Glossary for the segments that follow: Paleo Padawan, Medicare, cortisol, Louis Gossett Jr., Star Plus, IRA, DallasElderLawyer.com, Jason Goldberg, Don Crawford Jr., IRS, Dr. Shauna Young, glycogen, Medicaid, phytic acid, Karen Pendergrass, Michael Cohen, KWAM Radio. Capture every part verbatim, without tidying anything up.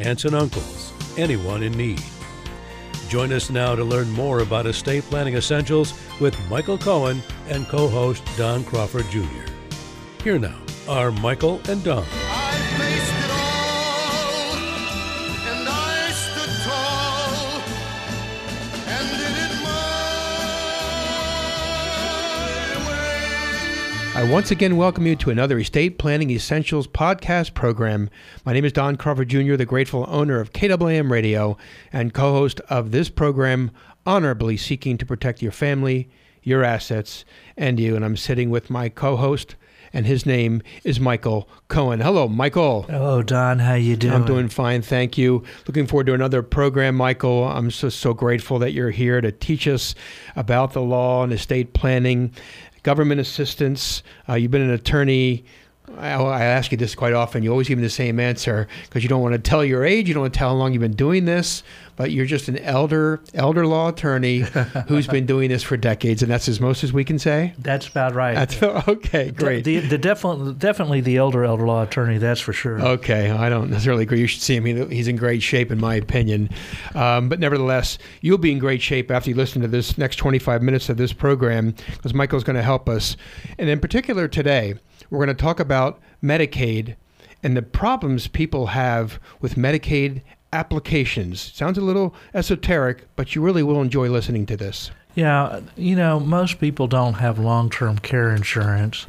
aunts and uncles, anyone in need. Join us now to learn more about estate planning essentials with Michael Cohen and co-host Don Crawford Junior Here now are Michael and Don. I faced it all, and I stood tall, and did it my way. I once again welcome you to another Estate Planning Essentials podcast program. My name is Don Crawford Junior, the grateful owner of K W A M Radio and co-host of this program, honorably seeking to protect your family, your assets, and you. And I'm sitting with my co-host, and his name is Michael Cohen. Hello, Michael. Hello, Don. How you doing? I'm doing fine, thank you. Looking forward to another program, Michael. I'm so, so grateful that you're here to teach us about the law and estate planning, government assistance. Uh, you've been an attorney. I, I ask you this quite often. You always give me the same answer because you don't want to tell your age. You don't want to tell how long you've been doing this, but you're just an elder elder law attorney who's been doing this for decades, and that's as most as we can say? That's about right. That's, okay, great. The, the, the defi- definitely the elder elder law attorney, that's for sure. Okay, I don't necessarily agree. You should see him. He, he's in great shape, in my opinion. Um, but nevertheless, you'll be in great shape after you listen to this next twenty-five minutes of this program because Michael's going to help us. And in particular today, we're going to talk about Medicaid and the problems people have with Medicaid applications. Sounds a little esoteric, but you really will enjoy listening to this. Yeah, you know, most people don't have long-term care insurance,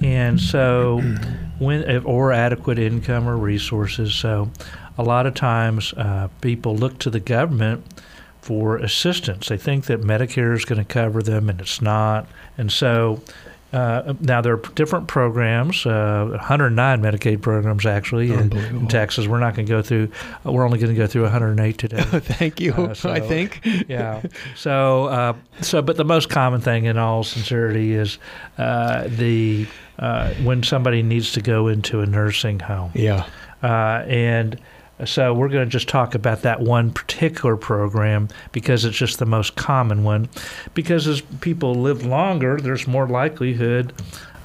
and so when or adequate income or resources. So a lot of times uh, people look to the government for assistance. They think that Medicare is going to cover them, and it's not. And so Uh, now, there are different programs, uh, one hundred nine Medicaid programs, actually, in, in Texas. We're not going to go through, we're only going to go through one hundred eight today. Oh, thank you, uh, so, I think. Yeah. So, uh, so, but the most common thing, in all sincerity, is uh, the uh, when somebody needs to go into a nursing home. Yeah. Uh, and so we're going to just talk about that one particular program because it's just the most common one. Because as people live longer, there's more likelihood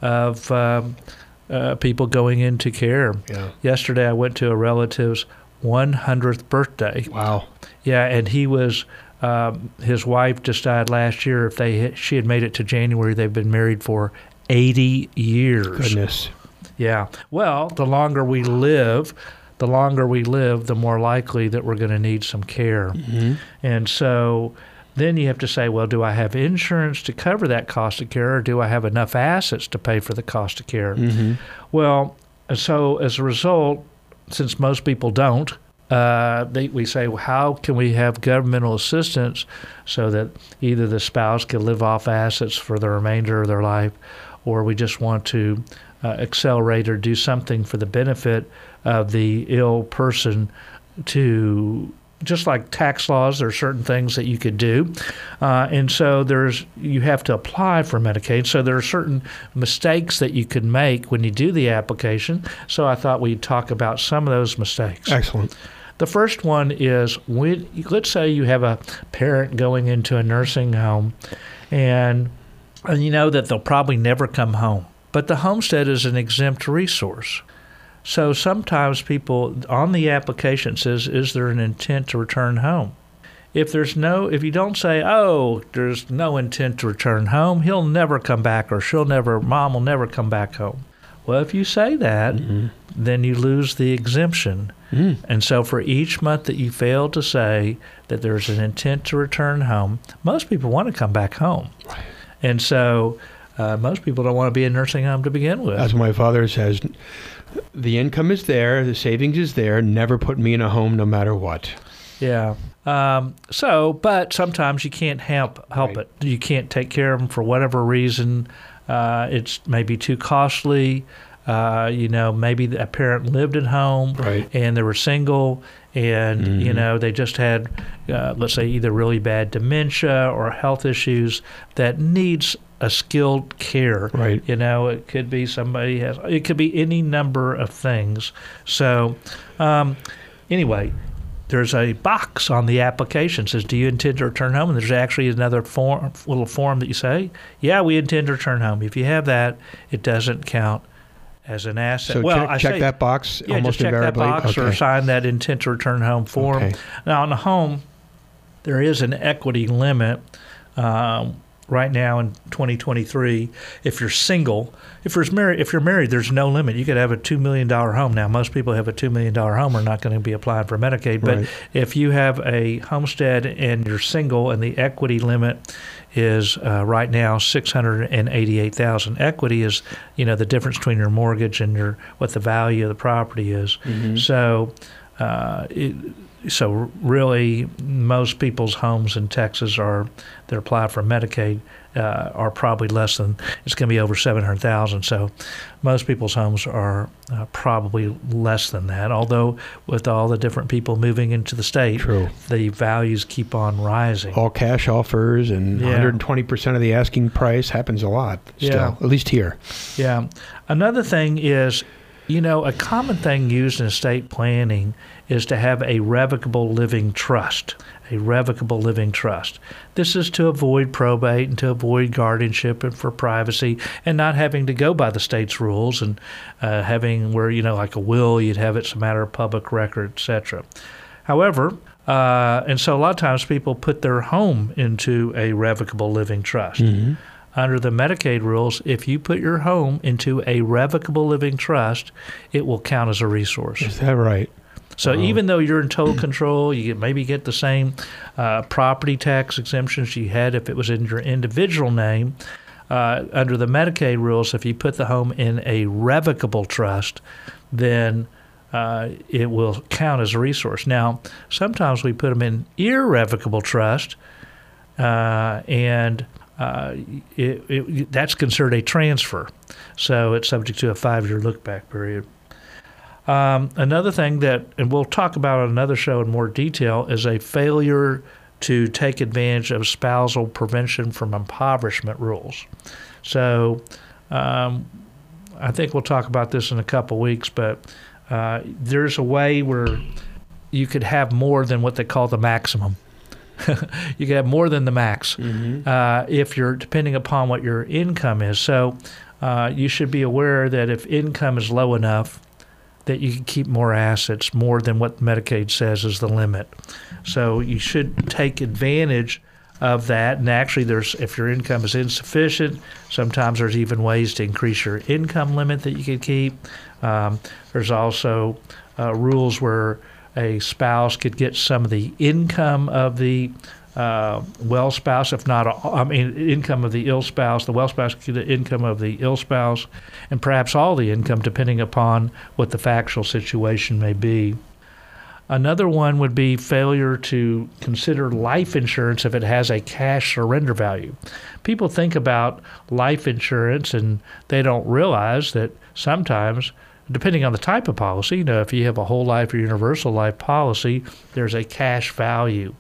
of uh, uh, people going into care. Yeah. Yesterday, I went to a relative's one hundredth birthday. Wow. Yeah, and he was um, his wife just died last year. If they had, she had made it to January, they've been married for eighty years. Goodness. Yeah. Well, the longer we live. The longer we live, the more likely that we're going to need some care. Mm-hmm. And so then you have to say, well, do I have insurance to cover that cost of care, or do I have enough assets to pay for the cost of care? Mm-hmm. Well, so as a result, since most people don't, uh, they, we say, well, how can we have governmental assistance so that either the spouse can live off assets for the remainder of their life, or we just want to uh, accelerate or do something for the benefit of the ill person? To just like tax laws, there are certain things that you could do, uh, and so there's you have to apply for Medicaid. So there are certain mistakes that you could make when you do the application. So I thought we'd talk about some of those mistakes. Excellent. The first one is when, let's say you have a parent going into a nursing home, and and you know that they'll probably never come home, but the homestead is an exempt resource. So sometimes people on the application says, is there an intent to return home? If there's no, if you don't say, oh, there's no intent to return home, he'll never come back, or she'll never, mom will never come back home. Well, if you say that, mm-hmm. then you lose the exemption. Mm. And so for each month that you fail to say that there's an intent to return home, most people want to come back home. Right. And so uh, most people don't want to be in nursing home to begin with. As my father says, the income is there, the savings is there, never put me in a home no matter what. Yeah. Um, so, but sometimes you can't help help right. it. You can't take care of them for whatever reason. Uh, it's maybe too costly. Uh, you know, maybe a parent lived at home right. and they were single and mm-hmm. you know, they just had, uh, let's say, either really bad dementia or health issues that needs a skilled care. Right. You know, it could be somebody has, it could be any number of things. So, um, anyway, there's a box on the application that says, do you intend to return home? And there's actually another form, little form that you say, yeah, we intend to return home. If you have that, it doesn't count as an asset. So well, check, I check say, that box yeah, almost just check invariably. That box okay. or sign that intent to return home form. Okay. Now, on the home, there is an equity limit um, right now in twenty twenty-three. If you're single, if you're married, if you're married, there's no limit. You could have a two million dollars home. Now, most people have a two million dollars home are not going to be applying for Medicaid. But right. if you have a homestead and you're single and the equity limit is uh, right now six hundred eighty-eight thousand dollars. Equity is, you know, the difference between your mortgage and your what the value of the property is. Mm-hmm. So, uh, it, so really, most people's homes in Texas are that apply for Medicaid uh, are probably less than it's going to be over seven hundred thousand dollars. So, most people's homes are uh, probably less than that. Although, with all the different people moving into the state, True. the values keep on rising. All cash offers and yeah. one hundred twenty percent of the asking price happens a lot still, yeah. at least here. Yeah. Another thing is, you know, a common thing used in estate planning is to have a revocable living trust. A revocable living trust. This is to avoid probate and to avoid guardianship and for privacy and not having to go by the state's rules and uh, having where, you know, like a will, you'd have it's a matter of public record, et cetera. However, uh, and so a lot of times people put their home into a revocable living trust. Mm-hmm. Under the Medicaid rules, if you put your home into a revocable living trust, it will count as a resource. Is that right? So um, even though you're in total control, you maybe get the same uh, property tax exemptions you had if it was in your individual name. Uh, under the Medicaid rules, if you put the home in a revocable trust, then uh, it will count as a resource. Now, sometimes we put them in irrevocable trust, uh, and uh, it, it, that's considered a transfer. So it's subject to a five-year look-back period. Um, another thing that, and we'll talk about on another show in more detail, is a failure to take advantage of spousal prevention from impoverishment rules. So um, I think we'll talk about this in a couple weeks, but uh, there's a way where you could have more than what they call the maximum. You could have more than the max mm-hmm. uh, if you're depending upon what your income is. So uh, you should be aware that if income is low enough, that you can keep more assets, more than what Medicaid says is the limit. So you should take advantage of that. And actually, there's if your income is insufficient, sometimes there's even ways to increase your income limit that you can keep. Um, there's also uh, rules where a spouse could get some of the income of the Uh, well spouse, if not, a, I mean, income of the ill spouse, the well spouse could get the income of the ill spouse, and perhaps all the income, depending upon what the factual situation may be. Another one would be failure to consider life insurance if it has a cash surrender value. People think about life insurance and they don't realize that sometimes, depending on the type of policy, you know, if you have a whole life or universal life policy, there's a cash value.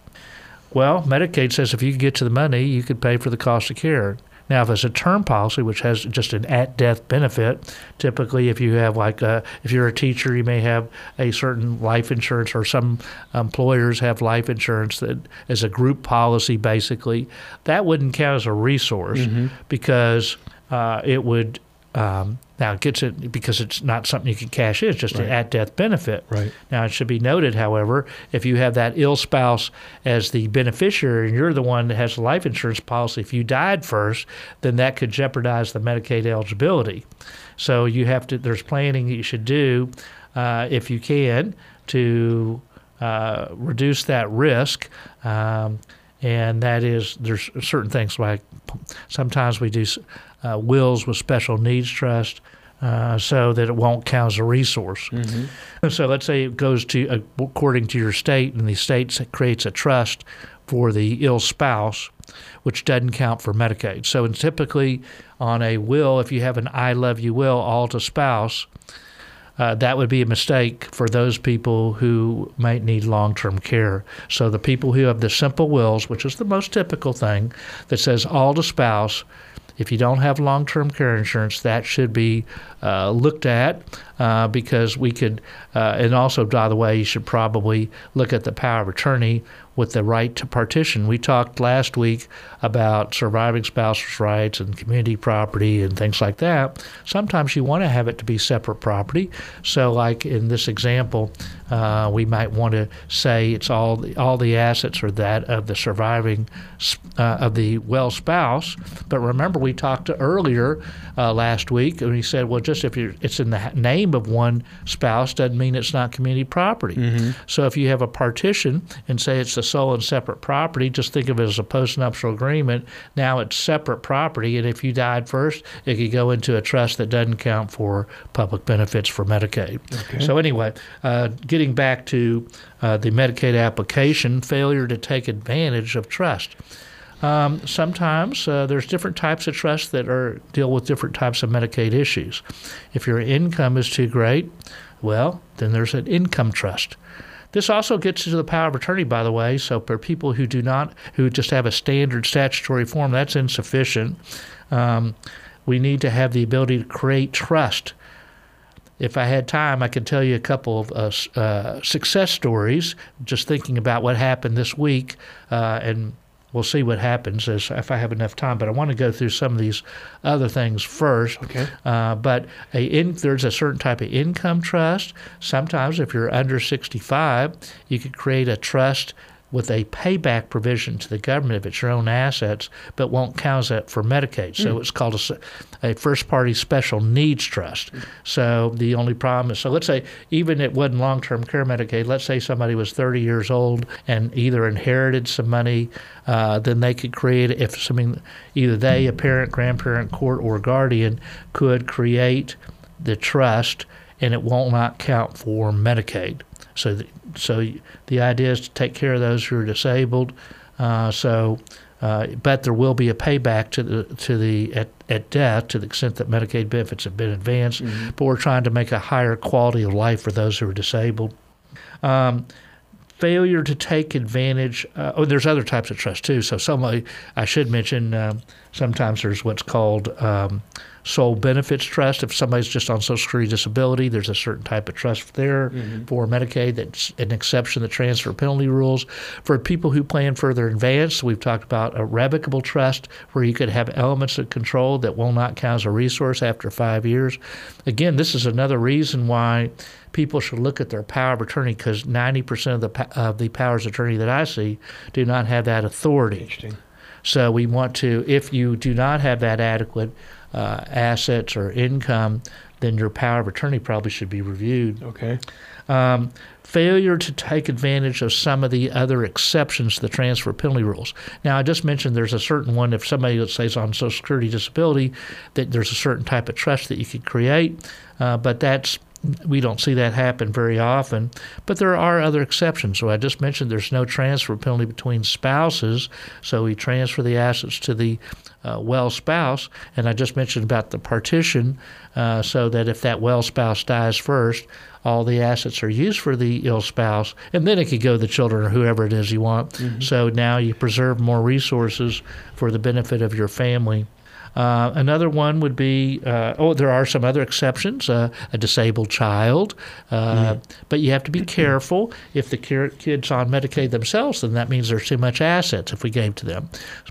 Well, Medicaid says if you get to the money, you could pay for the cost of care. Now, if it's a term policy, which has just an at-death benefit, typically if you have like a, if you're a teacher, you may have a certain life insurance, or some employers have life insurance that is a group policy basically. That wouldn't count as a resource mm-hmm. because uh, it would um, – now, it gets it because it's not something you can cash in. It's just right. an at-death benefit. Right. Now, it should be noted, however, if you have that ill spouse as the beneficiary and you're the one that has the life insurance policy, if you died first, then that could jeopardize the Medicaid eligibility. So you have to – there's planning that you should do uh, if you can to uh, reduce that risk. Um, and that is – there's certain things like sometimes we do uh, wills with special needs trust. Uh, so that it won't count as a resource. Mm-hmm. So let's say it goes to, according to your state, and the state creates a trust for the ill spouse, which doesn't count for Medicaid. So typically on a will, if you have an I love you will, all to spouse, Uh, that would be a mistake for those people who might need long-term care. So the people who have the simple wills, which is the most typical thing, that says all to spouse, if you don't have long-term care insurance, that should be uh, looked at uh, because we could, uh, and also, by the way, you should probably look at the power of attorney with the right to partition. We talked last week about surviving spouse's rights and community property and things like that. Sometimes you want to have it to be separate property. So like in this example, uh, we might want to say it's all the, all the assets are that of the surviving, uh, of the well spouse. But remember, we talked earlier uh, last week, and we said, well, just if you're, it's in the name of one spouse doesn't mean it's not community property. Mm-hmm. So if you have a partition and say it's the sole and separate property, just think of it as a postnuptial agreement. Now it's separate property, and if you died first, it could go into a trust that doesn't count for public benefits for Medicaid. Okay. So anyway, uh, getting back to uh, the Medicaid application, failure to take advantage of trust. Um, sometimes uh, there's different types of trusts that are deal with different types of Medicaid issues. If your income is too great, well, then there's an income trust. This also gets into the power of attorney, by the way. So for people who do not, who just have a standard statutory form, that's insufficient. Um, we need to have the ability to create trust. If I had time, I could tell you a couple of uh, uh, success stories, just thinking about what happened this week, uh, and we'll see what happens as, if I have enough time. But I want to go through some of these other things first. Okay. Uh, but a in, there's a certain type of income trust. Sometimes if you're under sixty-five, you could create a trust with a payback provision to the government if it's your own assets, but won't count that for Medicaid. So mm. it's called a, a first-party special needs trust. Mm. So the only problem is, so let's say even it wasn't long-term care Medicaid, let's say somebody was thirty years old and either inherited some money, uh, then they could create, if something, either they, a parent, grandparent, court, or guardian, could create the trust, and it will not count for Medicaid. So the, so the idea is to take care of those who are disabled. Uh, so, uh, but there will be a payback to the to the at, at death to the extent that Medicaid benefits have been advanced. Mm-hmm. But we're trying to make a higher quality of life for those who are disabled. Um, failure to take advantage. Uh, oh, there's other types of trust too. So somebody I should mention. Um, sometimes there's what's called. Um, Sole benefits trust. If somebody's just on Social Security disability, there's a certain type of trust there mm-hmm. for Medicaid that's an exception to transfer penalty rules. For people who plan further advance, we've talked about a revocable trust where you could have elements of control that will not count as a resource after five years. Again, this is another reason why people should look at their power of attorney because ninety percent of the, of the powers of attorney that I see do not have that authority. Interesting. So we want to, if you do not have that adequate Uh, assets or income, then your power of attorney probably should be reviewed. Okay. Um, failure to take advantage of some of the other exceptions to the transfer penalty rules. Now, I just mentioned there's a certain one, if somebody, let's say, is on Social Security disability, that there's a certain type of trust that you could create, uh, but that's we don't see that happen very often, but there are other exceptions. So I just mentioned there's no transfer penalty between spouses, so we transfer the assets to the uh, well spouse. And I just mentioned about the partition, uh, so that if that well spouse dies first, all the assets are used for the ill spouse, and then it could go to the children or whoever it is you want. Mm-hmm. So now you preserve more resources for the benefit of your family. Uh, another one would be, uh, oh, there are some other exceptions, uh, a disabled child, uh, mm-hmm. but you have to be careful. If the kid's on Medicaid themselves, then that means there's too much assets if we gave to them.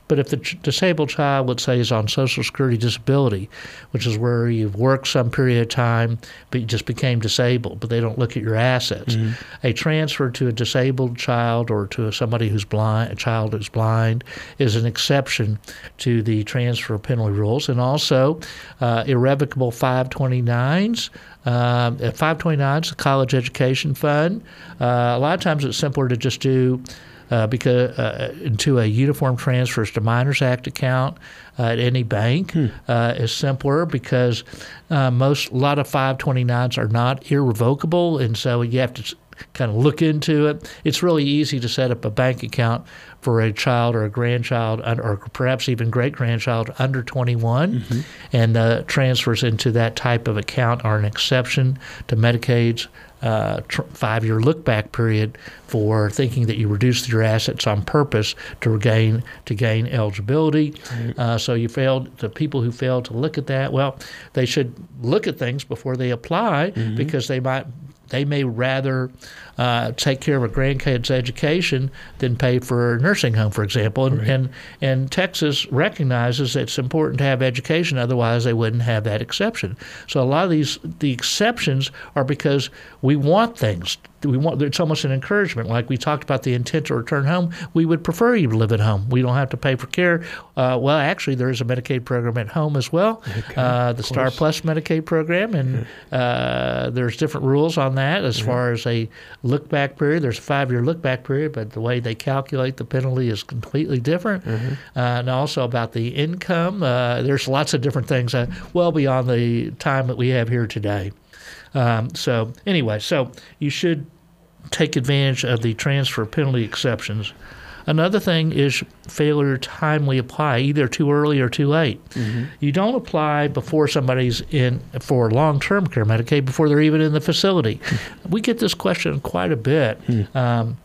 But if the ch- disabled child, let's say, is on Social Security disability, which is where you've worked some period of time, but you just became disabled, but they don't look at your assets. Mm-hmm. A transfer to a disabled child or to somebody who's blind, a child who's blind, is an exception to the transfer penalty rules, and also uh, irrevocable five twenty-nines. Um, five twenty-nine is a college education fund. Uh, a lot of times it's simpler to just do uh, because uh, into a uniform transfers to Minors Act account uh, at any bank hmm. uh, is simpler because uh, most a lot of five twenty-nines are not irrevocable, and so you have to kind of look into it. It's really easy to set up a bank account for a child or a grandchild or perhaps even great-grandchild under twenty-one, mm-hmm. and uh, transfers into that type of account are an exception to Medicaid's Uh, tr- five-year look-back period for thinking that you reduced your assets on purpose to regain to gain eligibility. Right. Uh, so you failed. The people who fail to look at that, well, they should look at things before they apply, mm-hmm. because they might they may rather uh, take care of a grandkid's education than pay for a nursing home, for example. And, right. and and Texas recognizes it's important to have education, otherwise they wouldn't have that exception. So a lot of these the exceptions are because we want things. We want it's almost an encouragement. Like we talked about the intent to return home, we would prefer you live at home. We don't have to pay for care. Uh, well, actually, there is a Medicaid program at home as well, okay, uh, the Star Plus Medicaid program, and yeah. uh, there's different rules on that as yeah. far as a look-back period. There's a five-year look-back period, but the way they calculate the penalty is completely different. Mm-hmm. Uh, and also about the income, uh, there's lots of different things uh, well beyond the time that we have here today. Um, so anyway, so you should take advantage of the transfer penalty exceptions. Another thing is failure to timely apply, either too early or too late. Mm-hmm. You don't apply before somebody's in for long-term care Medicaid, before they're even in the facility. Mm-hmm. We get this question quite a bit. Mm-hmm. Um,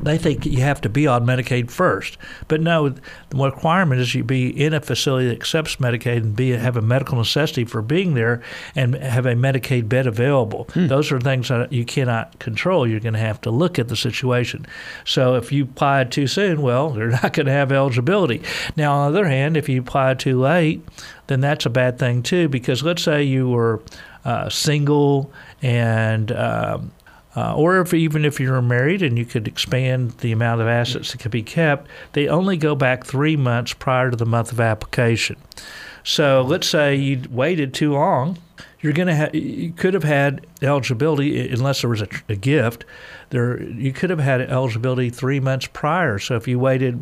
they think you have to be on Medicaid first. But no, the requirement is you be in a facility that accepts Medicaid and be have a medical necessity for being there and have a Medicaid bed available. Hmm. Those are things that you cannot control. You're going to have to look at the situation. So if you applied too soon, well, they're not going to have eligibility. Now, on the other hand, if you apply too late, then that's a bad thing too, because let's say you were uh, single and um, – Uh, or if, even if you're married and you could expand the amount of assets that could be kept, they only go back three months prior to the month of application. So let's say you waited too long. You're going to ha- you could have had eligibility, unless there was a, a gift, there you could have had eligibility three months prior. So if you waited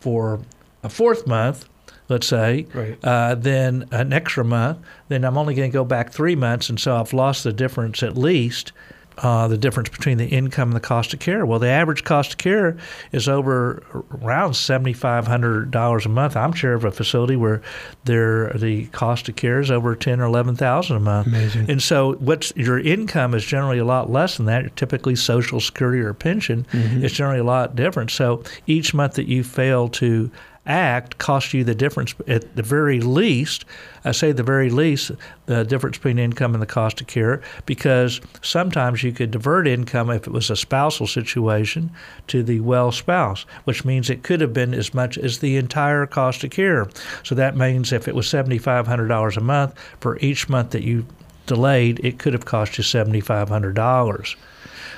for a fourth month, let's say, right. uh, then an extra month, then I'm only going to go back three months, and so I've lost the difference at least. Uh, the difference between the income and the cost of care. Well, the average cost of care is over around seven thousand five hundred dollars a month. I'm chair of a facility where their the cost of care is over ten thousand dollars or eleven thousand dollars a month. Amazing. And so what's your income is generally a lot less than that. Typically Social Security or pension mm-hmm. is generally a lot different. So each month that you fail to act costs you the difference at the very least, I say the very least, the difference between income and the cost of care, because sometimes you could divert income if it was a spousal situation to the well spouse, which means it could have been as much as the entire cost of care. So that means if it was seven thousand five hundred dollars a month, for each month that you delayed, it could have cost you seven thousand five hundred dollars.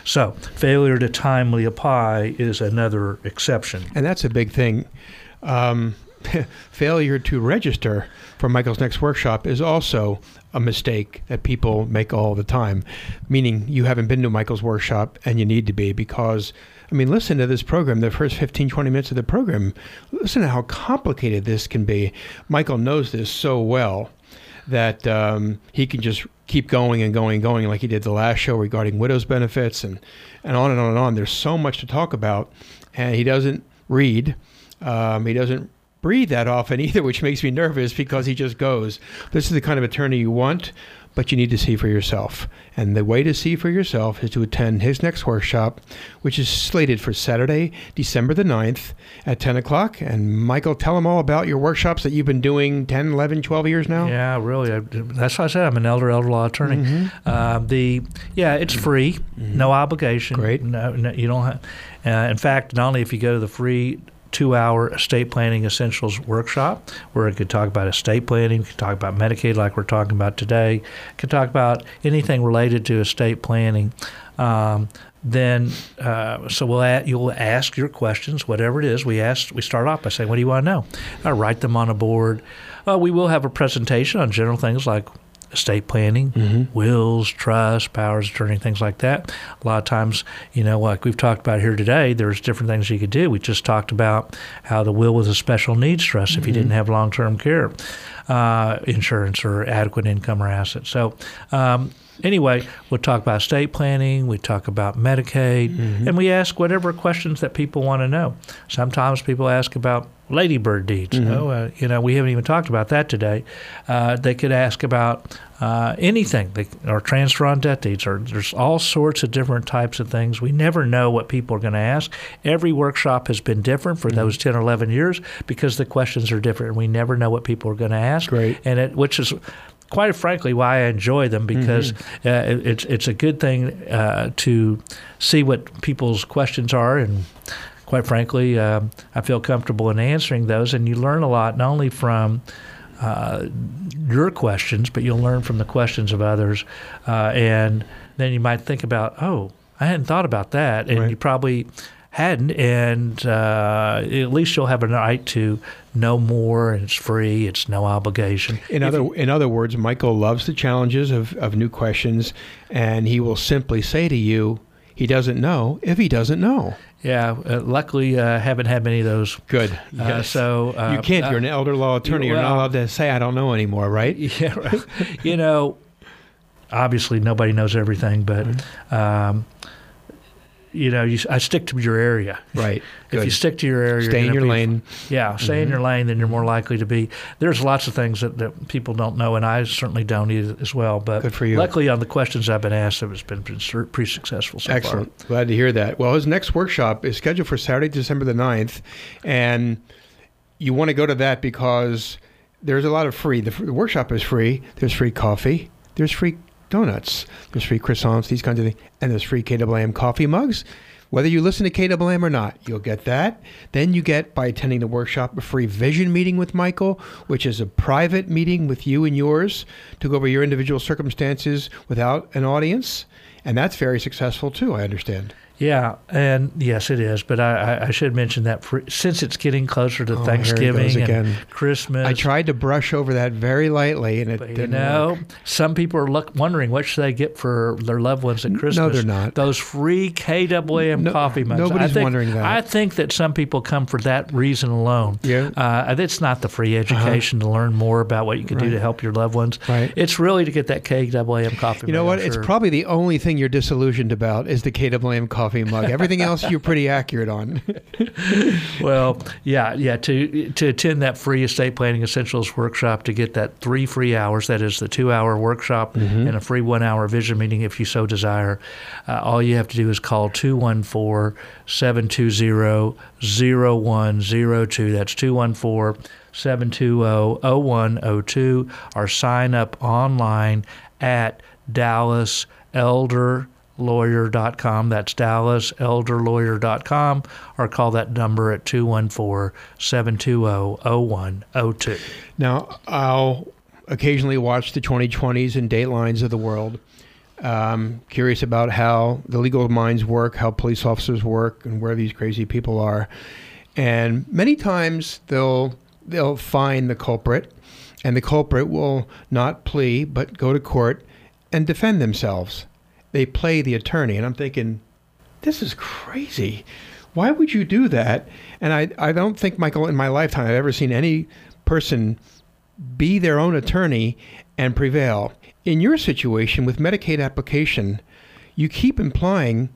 So failure to timely apply is another exception. And that's a big thing. Um, failure to register for Michael's next workshop is also a mistake that people make all the time, meaning you haven't been to Michael's workshop and you need to be, because, I mean, listen to this program, the first fifteen, twenty minutes of the program, listen to how complicated this can be. Michael knows this so well that um, he can just keep going and going and going like he did the last show regarding widows' benefits and, and on and on and on. There's so much to talk about, and he doesn't read. Um, he doesn't breathe that often either, which makes me nervous because he just goes. This is the kind of attorney you want, but you need to see for yourself. And the way to see for yourself is to attend his next workshop, which is slated for Saturday, December the ninth at ten o'clock. And Michael, tell them all about your workshops that you've been doing ten, eleven, twelve years now. Yeah, really. I, that's why I said I'm an elder, elder law attorney. Mm-hmm. Uh, the yeah, it's free, mm-hmm. no obligation. Great. No, no you don't have, uh, in fact, not only if you go to the free two-hour estate planning essentials workshop where we could talk about estate planning, we could talk about Medicaid like we're talking about today, could talk about anything related to estate planning. Um, then, uh, so we'll at, you'll ask your questions, whatever it is. We ask, we start off by saying, what do you want to know? I write them on a board. Uh, we will have a presentation on general things like estate planning, mm-hmm. wills, trusts, powers of attorney, things like that. A lot of times, you know, like we've talked about here today, there's different things you could do. We just talked about how the will was a special needs trust if mm-hmm. you didn't have long-term care uh, insurance or adequate income or assets. So um, anyway, we'll talk about estate planning. We talk about Medicaid. Mm-hmm. And we ask whatever questions that people want to know. Sometimes people ask about ladybird deeds. Mm-hmm. Oh, uh, you know, we haven't even talked about that today. Uh, they could ask about uh, anything, they, or transfer on death deeds, or there's all sorts of different types of things. We never know what people are going to ask. Every workshop has been different for mm-hmm. those ten or eleven years because the questions are different. We never know what people are going to ask. Great. And it, which is quite frankly why I enjoy them, because mm-hmm. uh, it, it's it's a good thing uh, to see what people's questions are, and quite frankly, uh, I feel comfortable in answering those, and you learn a lot not only from uh, your questions, but you'll learn from the questions of others. Uh, and then you might think about, oh, I hadn't thought about that, and right. you probably hadn't, and uh, at least you'll have a right to know more, and it's free, it's no obligation. In if other you, in other words, Michael loves the challenges of, of new questions, and he will simply say to you, he doesn't know if he doesn't know. Yeah, uh, luckily I uh, haven't had many of those. Good. Uh, yes. So uh, you can't. You're uh, an elder law attorney. You, well, you're not allowed to say I don't know anymore, right? Yeah. Right. You know, obviously nobody knows everything, but mm-hmm. um, you know, you, I stick to your area. Right. Good. If you stick to your area, stay in your be, lane. Yeah, stay mm-hmm. in your lane, then you're more likely to be. There's lots of things that, that people don't know, and I certainly don't either, as well. But good for you. Luckily, on the questions I've been asked, it's been pretty successful so Excellent. far. Excellent. Glad to hear that. Well, his next workshop is scheduled for Saturday, December the ninth, and you want to go to that because there's a lot of free. The, the workshop is free. There's free coffee. There's free donuts. There's free croissants, these kinds of things, and there's free K W A M coffee mugs. Whether you listen to K W A M or not, you'll get that. Then you get, by attending the workshop, a free vision meeting with Michael, which is a private meeting with you and yours to go over your individual circumstances without an audience. And that's very successful too, I understand. Yeah, and yes, it is. But I, I should mention that for, since it's getting closer to oh, Thanksgiving and again. Christmas. I tried to brush over that very lightly, and it but, didn't you know, work. Some people are look, wondering what should they get for their loved ones at Christmas. No, they're not. Those free K W A M no, coffee mugs. Nobody's I think, wondering that. I think that some people come for that reason alone. Yeah. Uh, it's not the free education uh-huh. to learn more about what you can right. do to help your loved ones. Right. It's really to get that K W A M coffee mug. You know what? Sure. It's probably the only thing you're disillusioned about is the K W A M coffee mug. Everything else you're pretty accurate on. Well, yeah, yeah. To to attend that free estate planning essentials workshop, to get that three free hours, that is the two-hour workshop mm-hmm. and a free one-hour vision meeting if you so desire, uh, all you have to do is call two one four, seven two zero, zero one zero two. That's two one four, seven two zero, zero one zero two, or sign up online at Dallas Elder Lawyer dot com. That's Dallas Elder Lawyer dot com, or call that number at two one four, seven two zero, zero one zero two. Now, I'll occasionally watch the twenty twenties and Datelines of the world. Um, curious about how the legal minds work, how police officers work, and where these crazy people are. And many times they'll they'll find the culprit, and the culprit will not plead but go to court and defend themselves. They play the attorney, and I'm thinking, this is crazy. Why would you do that? And I, I don't think, Michael, in my lifetime I've ever seen any person be their own attorney and prevail. In your situation with Medicaid application, you keep implying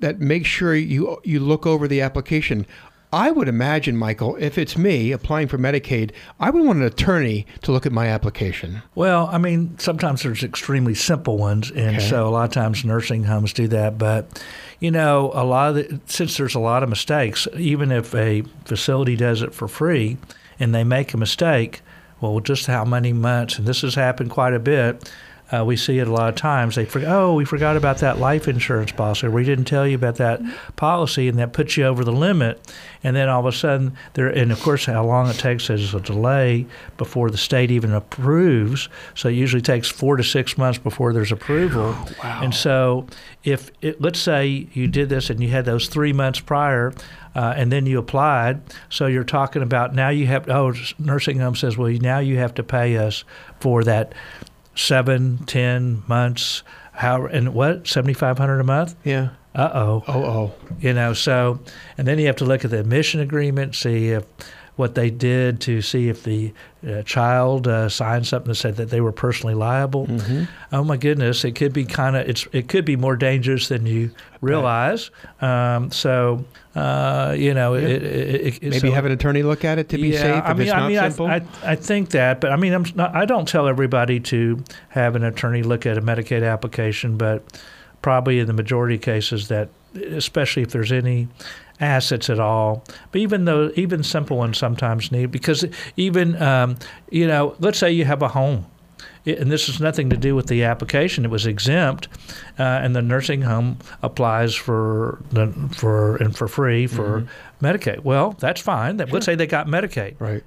that make sure you you look over the application. I would imagine, Michael, if it's me applying for Medicaid, I would want an attorney to look at my application. Well, I mean, sometimes there's extremely simple ones, and okay. so a lot of times nursing homes do that. But, you know, a lot of the, since there's a lot of mistakes, even if a facility does it for free and they make a mistake, well, just how many months, and this has happened quite a bit, Uh, we see it a lot of times. They forget, oh, we forgot about that life insurance policy. We didn't tell you about that policy, and that puts you over the limit. And then all of a sudden, there. And of course, how long it takes is a delay before the state even approves. So it usually takes four to six months before there's approval. Oh, wow. And so if it, let's say you did this and you had those three months prior, Uh, and then you applied, so you're talking about now you have, oh, nursing home says, well, now you have to pay us for that seven, ten months, how and what, seventy-five hundred dollars a month? Yeah. Uh-oh. Uh-oh. You know, so, and then you have to look at the admission agreement, see if what they did to see if the uh, child uh, signed something that said that they were personally liable. Mm-hmm. Oh my goodness, it could be kind of it's it could be more dangerous than you realize. Right. Um, so uh, you know, yeah. it, it, it, maybe so, have an attorney look at it to be yeah, safe. If I mean, it's not I mean, simple. I, I, I think that, but I mean, I'm not, I don't tell everybody to have an attorney look at a Medicaid application, but probably in the majority of cases that, especially if there's any assets at all, but even though even simple ones sometimes need, because even um, you know, let's say you have a home, and this has nothing to do with the application. It was exempt, uh, and the nursing home applies for the, for and for free for mm-hmm. Medicaid. Well, that's fine. That sure. Let's say they got Medicaid, right?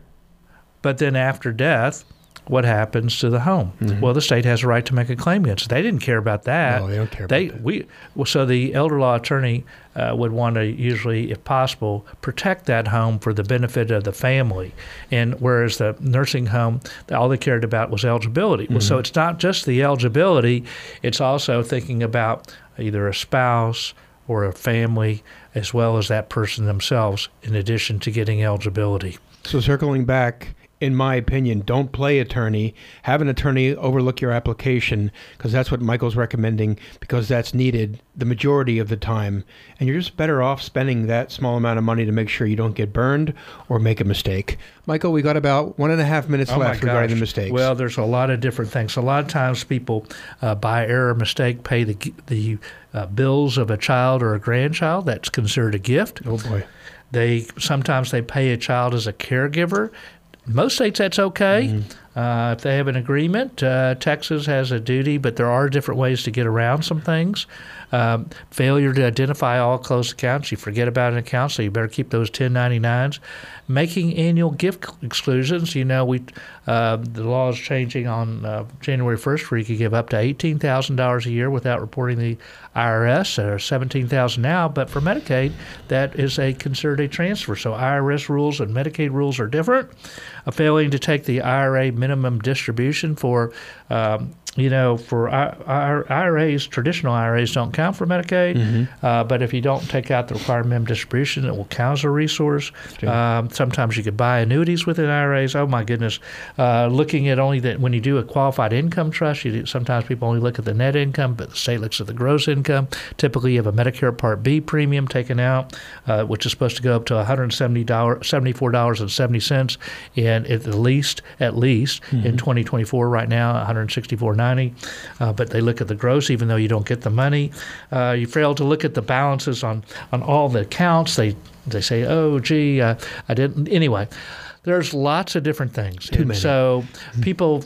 But then after death, what happens to the home? Mm-hmm. Well, the state has a right to make a claim against it. They didn't care about that. No, they don't care they, about that. We, well, so the elder law attorney uh, would want to usually, if possible, protect that home for the benefit of the family. And whereas the nursing home, all they cared about was eligibility. Mm-hmm. Well, so it's not just the eligibility. It's also thinking about either a spouse or a family as well as that person themselves in addition to getting eligibility. So circling back, in my opinion, don't play attorney. Have an attorney overlook your application, because that's what Michael's recommending, because that's needed the majority of the time. And you're just better off spending that small amount of money to make sure you don't get burned or make a mistake. Michael, we got about one and a half minutes oh left regarding the mistakes. Well, there's a lot of different things. A lot of times people, uh, by error or mistake, pay the, the uh, bills of a child or a grandchild. That's considered a gift. Oh, boy. They sometimes they pay a child as a caregiver. Most states, that's okay. Mm-hmm. Uh, if they have an agreement, uh, Texas has a duty, but there are different ways to get around some things. Um, failure to identify all closed accounts. You forget about an account, so you better keep those ten ninety-nines. Making annual gift exclusions. You know, we uh, the law is changing on uh, January first, where you could give up to eighteen thousand dollars a year without reporting the I R S, or seventeen thousand dollars now. But for Medicaid, that is a considered a transfer. So I R S rules and Medicaid rules are different. A failing to take the I R A minimum distribution for, um, you know, for I R As, traditional I R As don't count for Medicaid. Mm-hmm. uh, but if you don't take out the required minimum distribution, it will count as a resource. Um, sometimes you could buy annuities within I R As. Oh, my goodness. Uh, looking at only that when you do a qualified income trust, you do, sometimes people only look at the net income, but the state looks at the gross income. Typically, you have a Medicare Part B premium taken out, uh, which is supposed to go up to one hundred seventy dollars, seventy-four dollars and seventy cents. And at the least, at least mm-hmm. in twenty twenty-four right now, one hundred sixty-four dollars and ninety cents. Uh, but they look at the gross, even though you don't get the money. Uh, you fail to look at the balances on, on all the accounts. They they say, oh, gee, uh, I didn't. Anyway, there's lots of different things. Too many. So people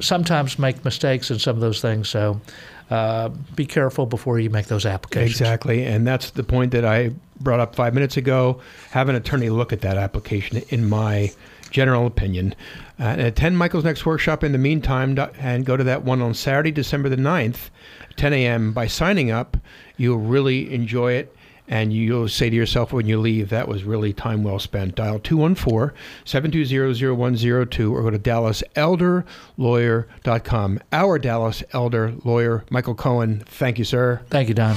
sometimes make mistakes in some of those things. So uh, be careful before you make those applications. Exactly. And that's the point that I brought up five minutes ago. Have an attorney look at that application, in my general opinion. Uh, attend Michael's next workshop in the meantime, and go to that one on Saturday, December the ninth, ten a.m. By signing up, you'll really enjoy it, and you'll say to yourself when you leave, that was really time well spent. Dial two one four, seven two zero, zero one zero two or go to Dallas Elder Lawyer dot com. Our Dallas Elder Lawyer, Michael Cohen. Thank you, sir. Thank you, Don.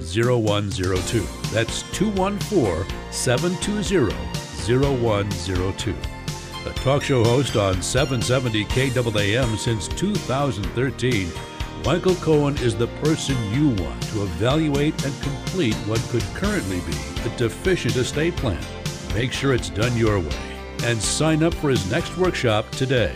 zero one zero two. That's two one four, seven two zero, zero one zero two. A talk show host on seven seventy K W A M since two thousand thirteen, Michael Cohen is the person you want to evaluate and complete what could currently be a deficient estate plan. Make sure it's done your way and sign up for his next workshop today.